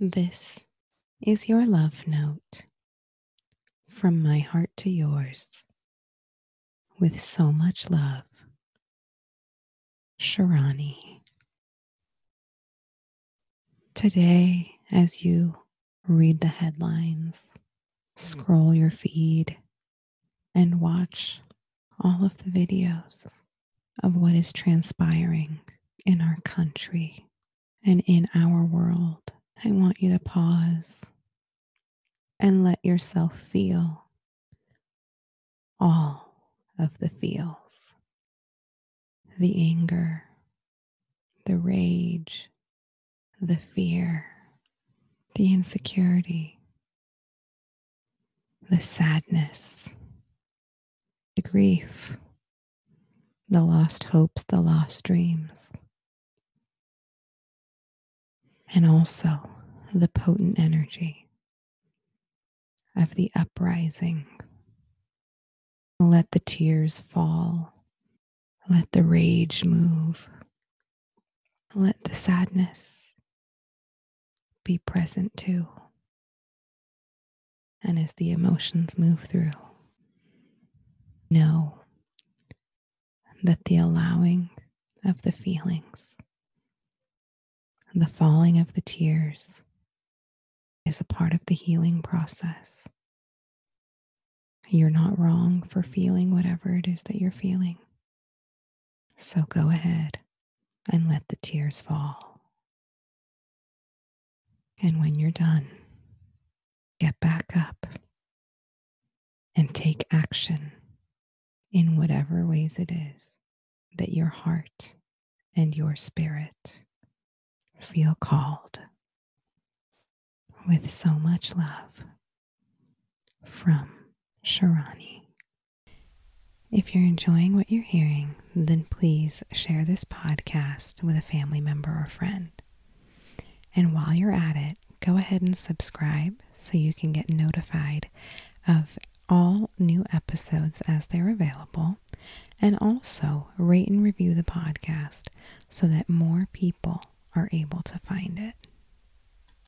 This is your love note from my heart to yours with so much love. Shirani. Today, as you read the headlines, scroll your feed, and watch all of the videos of what is transpiring in our country and in our world, I want you to pause and let yourself feel all of the feels. The anger, the rage, the fear, the insecurity, the sadness, the grief, the lost hopes, the lost dreams, and also the potent energy of the uprising. Let the tears fall. Let the rage move. Let the sadness be present too. And as the emotions move through, know that the allowing of the feelings, the falling of the tears, is a part of the healing process. You're not wrong for feeling whatever it is that you're feeling. So go ahead and let the tears fall. And when you're done, get back up and take action in whatever ways it is that your heart and your spirit feel called. With so much love from Shirani. If you're enjoying what you're hearing, then please share this podcast with a family member or friend. And while you're at it, go ahead and subscribe so you can get notified of all new episodes as they're available. And also rate and review the podcast so that more people are able to find it.